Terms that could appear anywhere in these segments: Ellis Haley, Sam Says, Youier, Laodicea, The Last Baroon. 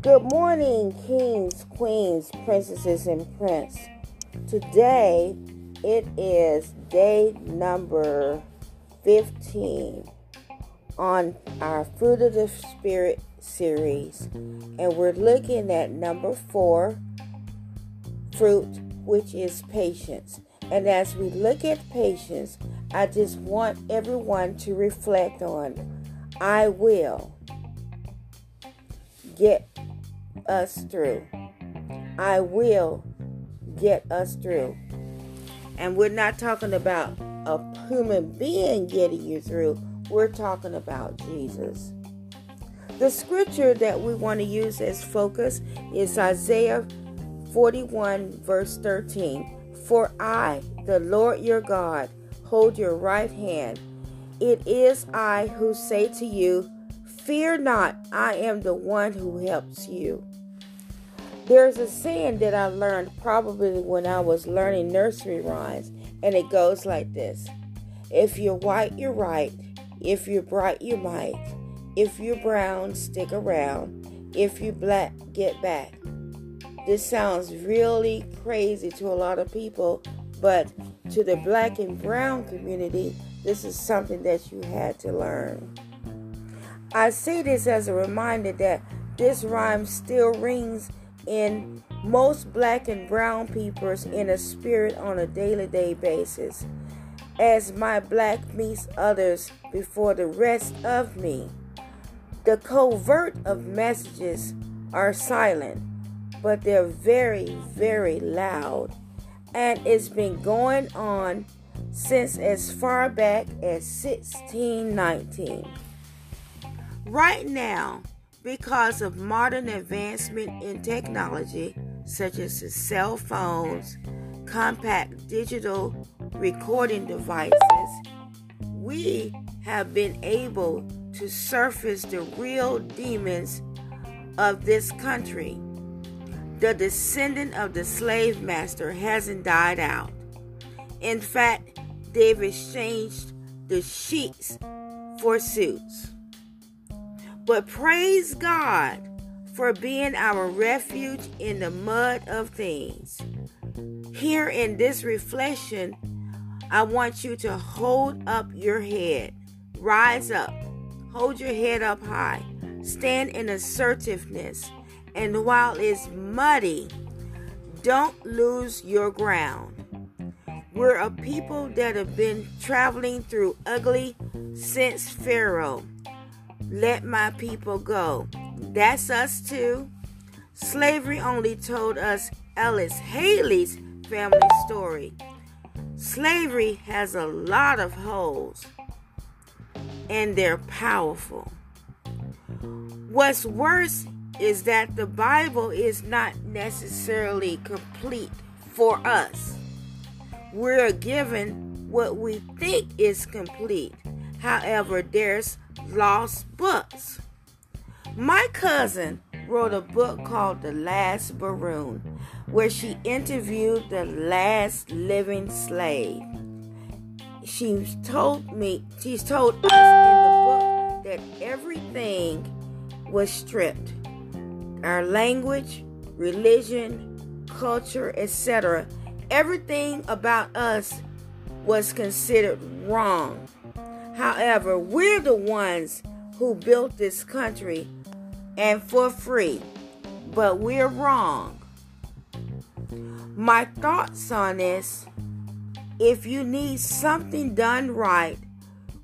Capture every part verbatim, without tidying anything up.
Good morning, kings, queens, princesses, and prince. Today, it is day number fifteen on our Fruit of the Spirit series. And we're looking at number four, fruit, which is patience. And as we look at patience, I just want everyone to reflect on, I will get us through. I will get us through. And we're not talking about a human being getting you through. We're talking about Jesus. The scripture that we want to use as focus is Isaiah forty-one, verse thirteen. For I, the Lord your God, hold your right hand. It is I who say to you, fear not, I am the one who helps you. There's a saying that I learned probably when I was learning nursery rhymes, and it goes like this. If you're white, you're right. If you're bright, you might. If you're brown, stick around. If you're black, get back. This sounds really crazy to a lot of people, but to the black and brown community, this is something that you had to learn. I say this as a reminder that this rhyme still rings in most black and brown people's inner spirit on a day-to-day basis. As my black meets others before the rest of me, the covert of messages are silent, but they're very, very loud. And it's been going on since as far back as sixteen nineteen. Right now, because of modern advancement in technology, such as the cell phones, compact digital recording devices, we have been able to surface the real demons of this country. The descendant of the slave master hasn't died out. In fact, they've exchanged the sheets for suits. But praise God for being our refuge in the mud of things. Here in this reflection, I want you to hold up your head. Rise up. Hold your head up high. Stand in assertiveness. And while it's muddy, don't lose your ground. We're a people that have been traveling through ugly since Pharaoh. Let my people go. That's us too. Slavery only told us Ellis Haley's family story. Slavery has a lot of holes, and they're powerful. What's worse is that the Bible is not necessarily complete for us. We're given what we think is complete. However, there's lost books. My cousin wrote a book called The Last Baroon, where she interviewed the last living slave. She told me, she's told us in the book that everything was stripped. Our language, religion, culture, et cetera. Everything about us was considered wrong. However, we're the ones who built this country and for free, but we're wrong. My thoughts on this, if you need something done right,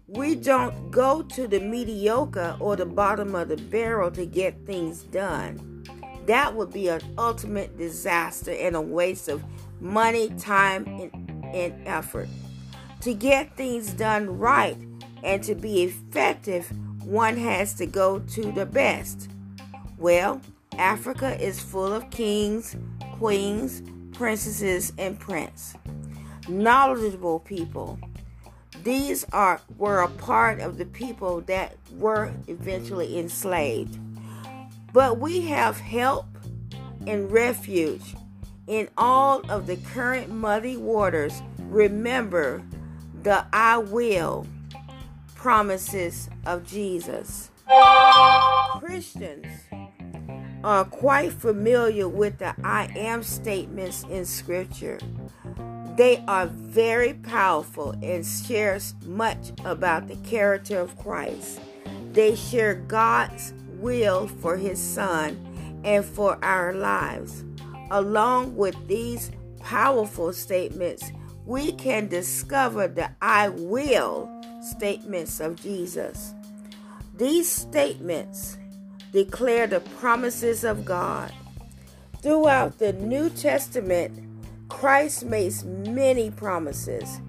we don't go to the mediocre or the bottom of the barrel to get things done. That would be an ultimate disaster and a waste of money, time, and, and effort. To get things done right and to be effective, one has to go to the best. Well, Africa is full of kings, queens, princesses, and prince. Knowledgeable people. These are were a part of the people that were eventually enslaved. But we have help and refuge in all of the current muddy waters. Remember the I will promises of Jesus. Christians are quite familiar with the I am statements in Scripture. They are very powerful and share much about the character of Christ. They share God's will for His Son and for our lives. Along with these powerful statements, we can discover the I will statements of Jesus. These statements declare the promises of God. Throughout the New Testament, Christ makes many promises.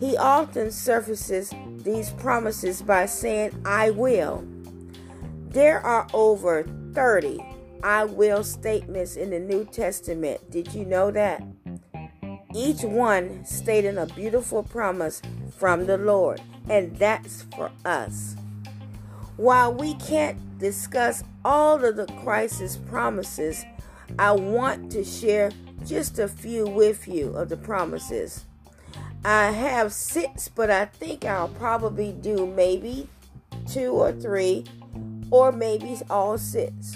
He often surfaces these promises by saying, I will. There are over thirty I will statements in the New Testament. Did you know that? Each one stating a beautiful promise from the Lord, and that's for us. While we can't discuss all of the Christ's promises, I want to share just a few with you of the promises. I have six, but I think I'll probably do maybe two or three, or maybe all six.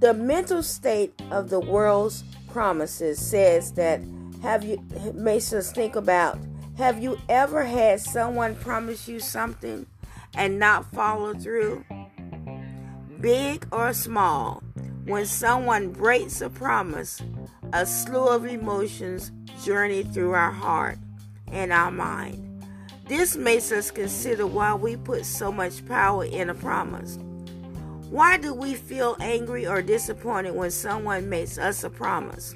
The mental state of the world's promises says that have you makes us think about, have you ever had someone promise you something and not follow through? Big or small, when someone breaks a promise, a slew of emotions journey through our heart and our mind. This makes us consider why we put so much power in a promise. Why do we feel angry or disappointed when someone makes us a promise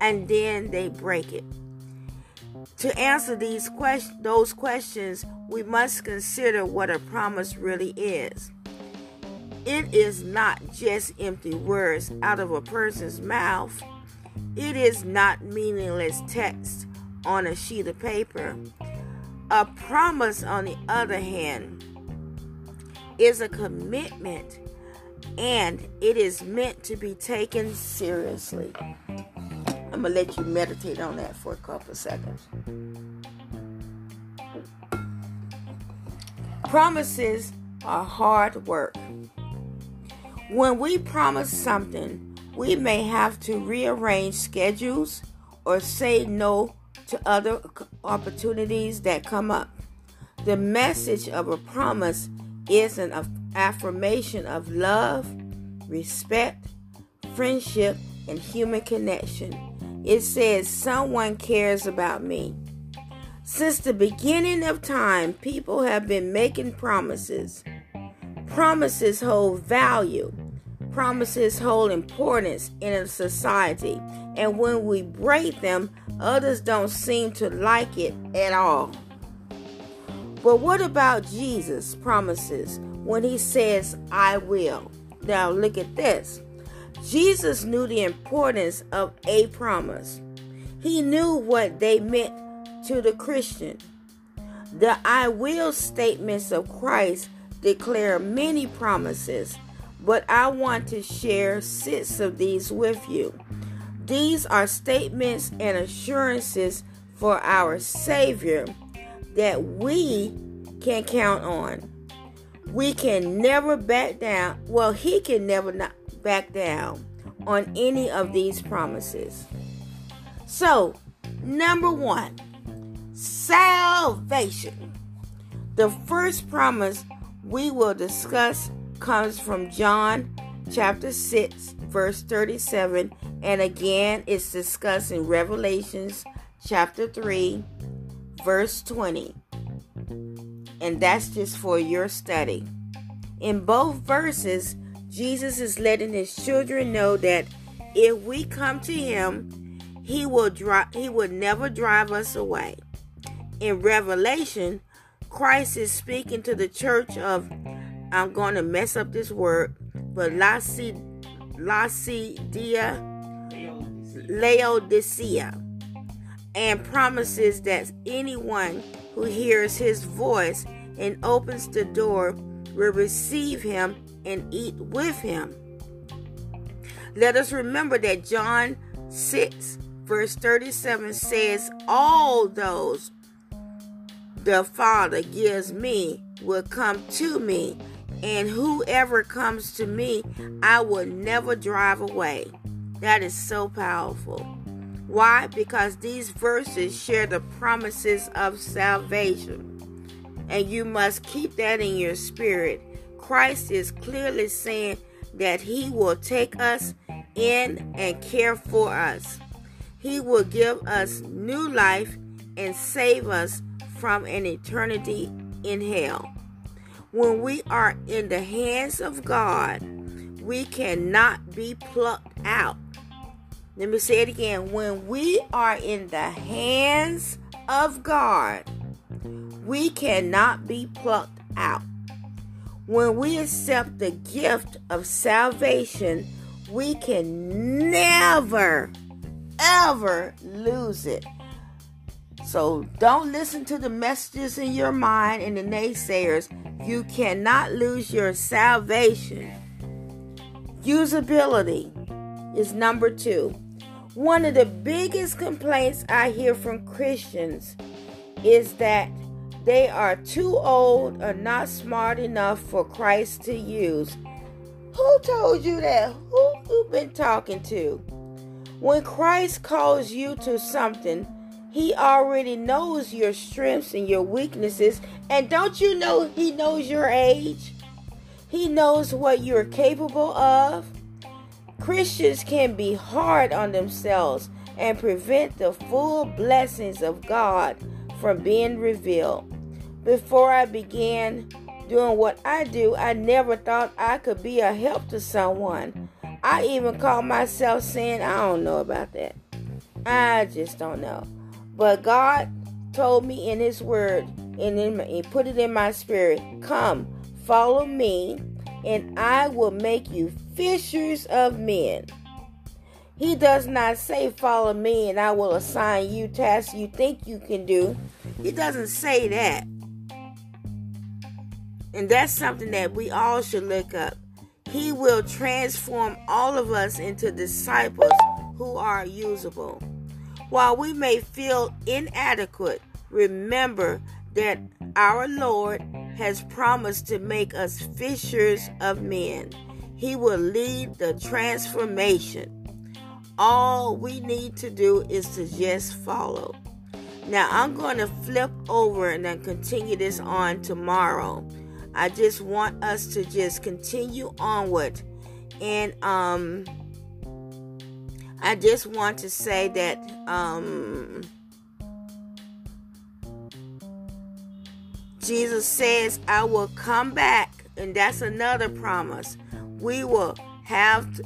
and then they break it? To answer these quest- those questions, we must consider what a promise really is. It is not just empty words out of a person's mouth. It is not meaningless text on a sheet of paper. A promise, on the other hand, is a commitment, and it is meant to be taken seriously. I'm going to let you meditate on that for a couple of seconds. Promises are hard work. When we promise something, we may have to rearrange schedules or say no to other opportunities that come up. The message of a promise is an affirmation of love, respect, friendship, and human connection. It says, someone cares about me. Since the beginning of time, people have been making promises. Promises hold value. Promises hold importance in a society, and when we break them, others don't seem to like it at all. But what about Jesus' promises when he says, I will? Now look at this. Jesus knew the importance of a promise. He knew what they meant to the Christian. The I will statements of Christ declare many promises, but I want to share six of these with you. These are statements and assurances for our Savior that we can count on. We can never back down. Well, he can never not back down on any of these promises. So, number one, salvation. The first promise we will discuss comes from John chapter six, verse thirty-seven, and again it's discussed in Revelations chapter three, verse twenty. And that's just for your study. In both verses, Jesus is letting his children know that if we come to him, he will dri- he will never drive us away. In Revelation, Christ is speaking to the church of, I'm going to mess up this word, but Laodicea, Laodicea, and promises that anyone who hears his voice and opens the door will receive him and eat with him. Let us remember that John six, verse thirty-seven says, all those the Father gives me will come to me, and whoever comes to me, I will never drive away. That is so powerful. Why? Because these verses share the promises of salvation. And you must keep that in your spirit. Christ is clearly saying that he will take us in and care for us. He will give us new life and save us from an eternity in hell. When we are in the hands of God, we cannot be plucked out. Let me say it again. When we are in the hands of God, we cannot be plucked out. When we accept the gift of salvation, we can never, ever lose it. So don't listen to the messages in your mind and the naysayers. You cannot lose your salvation. Usability is number two. One of the biggest complaints I hear from Christians is that they are too old or not smart enough for Christ to use. Who told you that? Who you been talking to? When Christ calls you to something, he already knows your strengths and your weaknesses. And don't you know he knows your age? He knows what you're capable of. Christians can be hard on themselves and prevent the full blessings of God from being revealed. Before I began doing what I do, I never thought I could be a help to someone. I even caught myself saying, I don't know about that. I just don't know. But God told me in his word, and in my, he put it in my spirit, come, follow me, and I will make you fishers of men. He does not say, follow me, and I will assign you tasks you think you can do. He doesn't say that. And that's something that we all should look up. He will transform all of us into disciples who are usable. While we may feel inadequate, remember that our Lord has promised to make us fishers of men. He will lead the transformation. All we need to do is to just follow. Now, I'm going to flip over and then continue this on tomorrow. I just want us to just continue onward. And um, I just want to say that um, Jesus says, I will come back. And that's another promise. We will have to,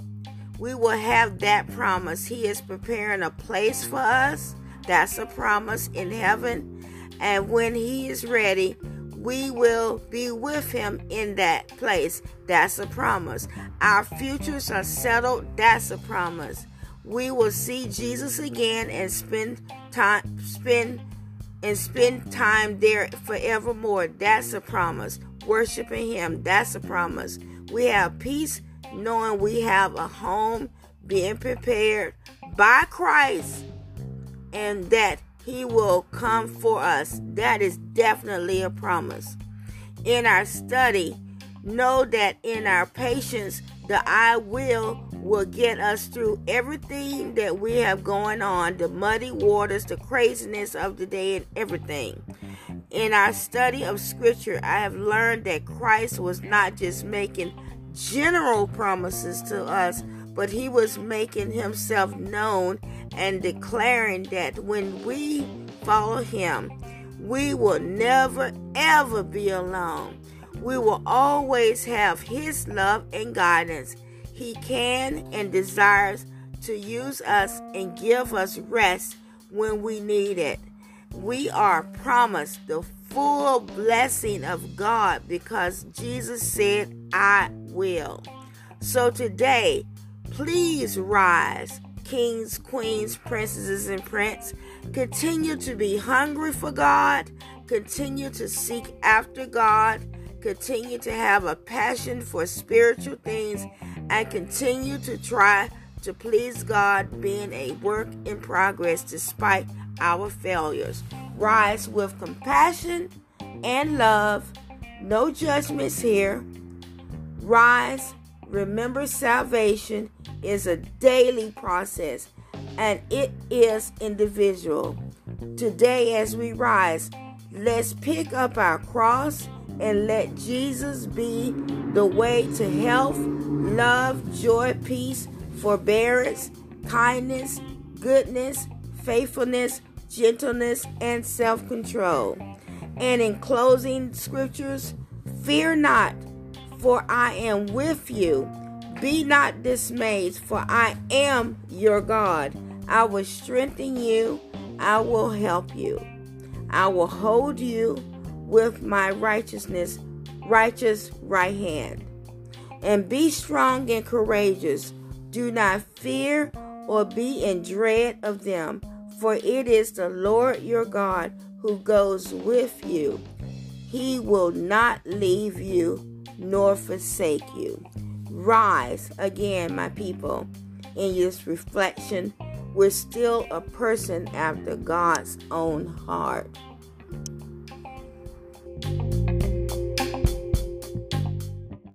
we will have that promise. He is preparing a place for us. That's a promise in heaven. And when he is ready, we will be with him in that place. That's a promise. Our futures are settled. That's a promise. We will see Jesus again and spend time, spend and spend time there forevermore. That's a promise. Worshiping him. That's a promise. We have peace knowing we have a home being prepared by Christ and that he will come for us. That is definitely a promise. In our study, know that in our patience, the I will will get us through everything that we have going on, the muddy waters, the craziness of the day, and everything. In our study of Scripture, I have learned that Christ was not just making general promises to us, but he was making himself known and declaring that when we follow him, we will never, ever be alone. We will always have his love and guidance. He can and desires to use us and give us rest when we need it. We are promised the full blessing of God because Jesus said, I will. So today, please rise, kings, queens, princesses, and prince. Continue to be hungry for God. Continue to seek after God. Continue to have a passion for spiritual things. And continue to try to please God, being a work in progress despite our failures. rise with compassion and love. No judgments here. Rise. Remember, salvation is a daily process, and it is individual. Today, as we rise, let's pick up our cross and let Jesus be the way to health, love, joy, peace, forbearance, kindness, goodness, faithfulness, gentleness, and self-control. And in closing scriptures, fear not, for I am with you. Be not dismayed, for I am your God. I will strengthen you. I will help you. I will hold you with my righteousness, righteous right hand. And be strong and courageous. Do not fear or be in dread of them, for it is the Lord your God who goes with you. He will not leave you nor forsake you. Rise again, my people. In this reflection, we're still a person after God's own heart.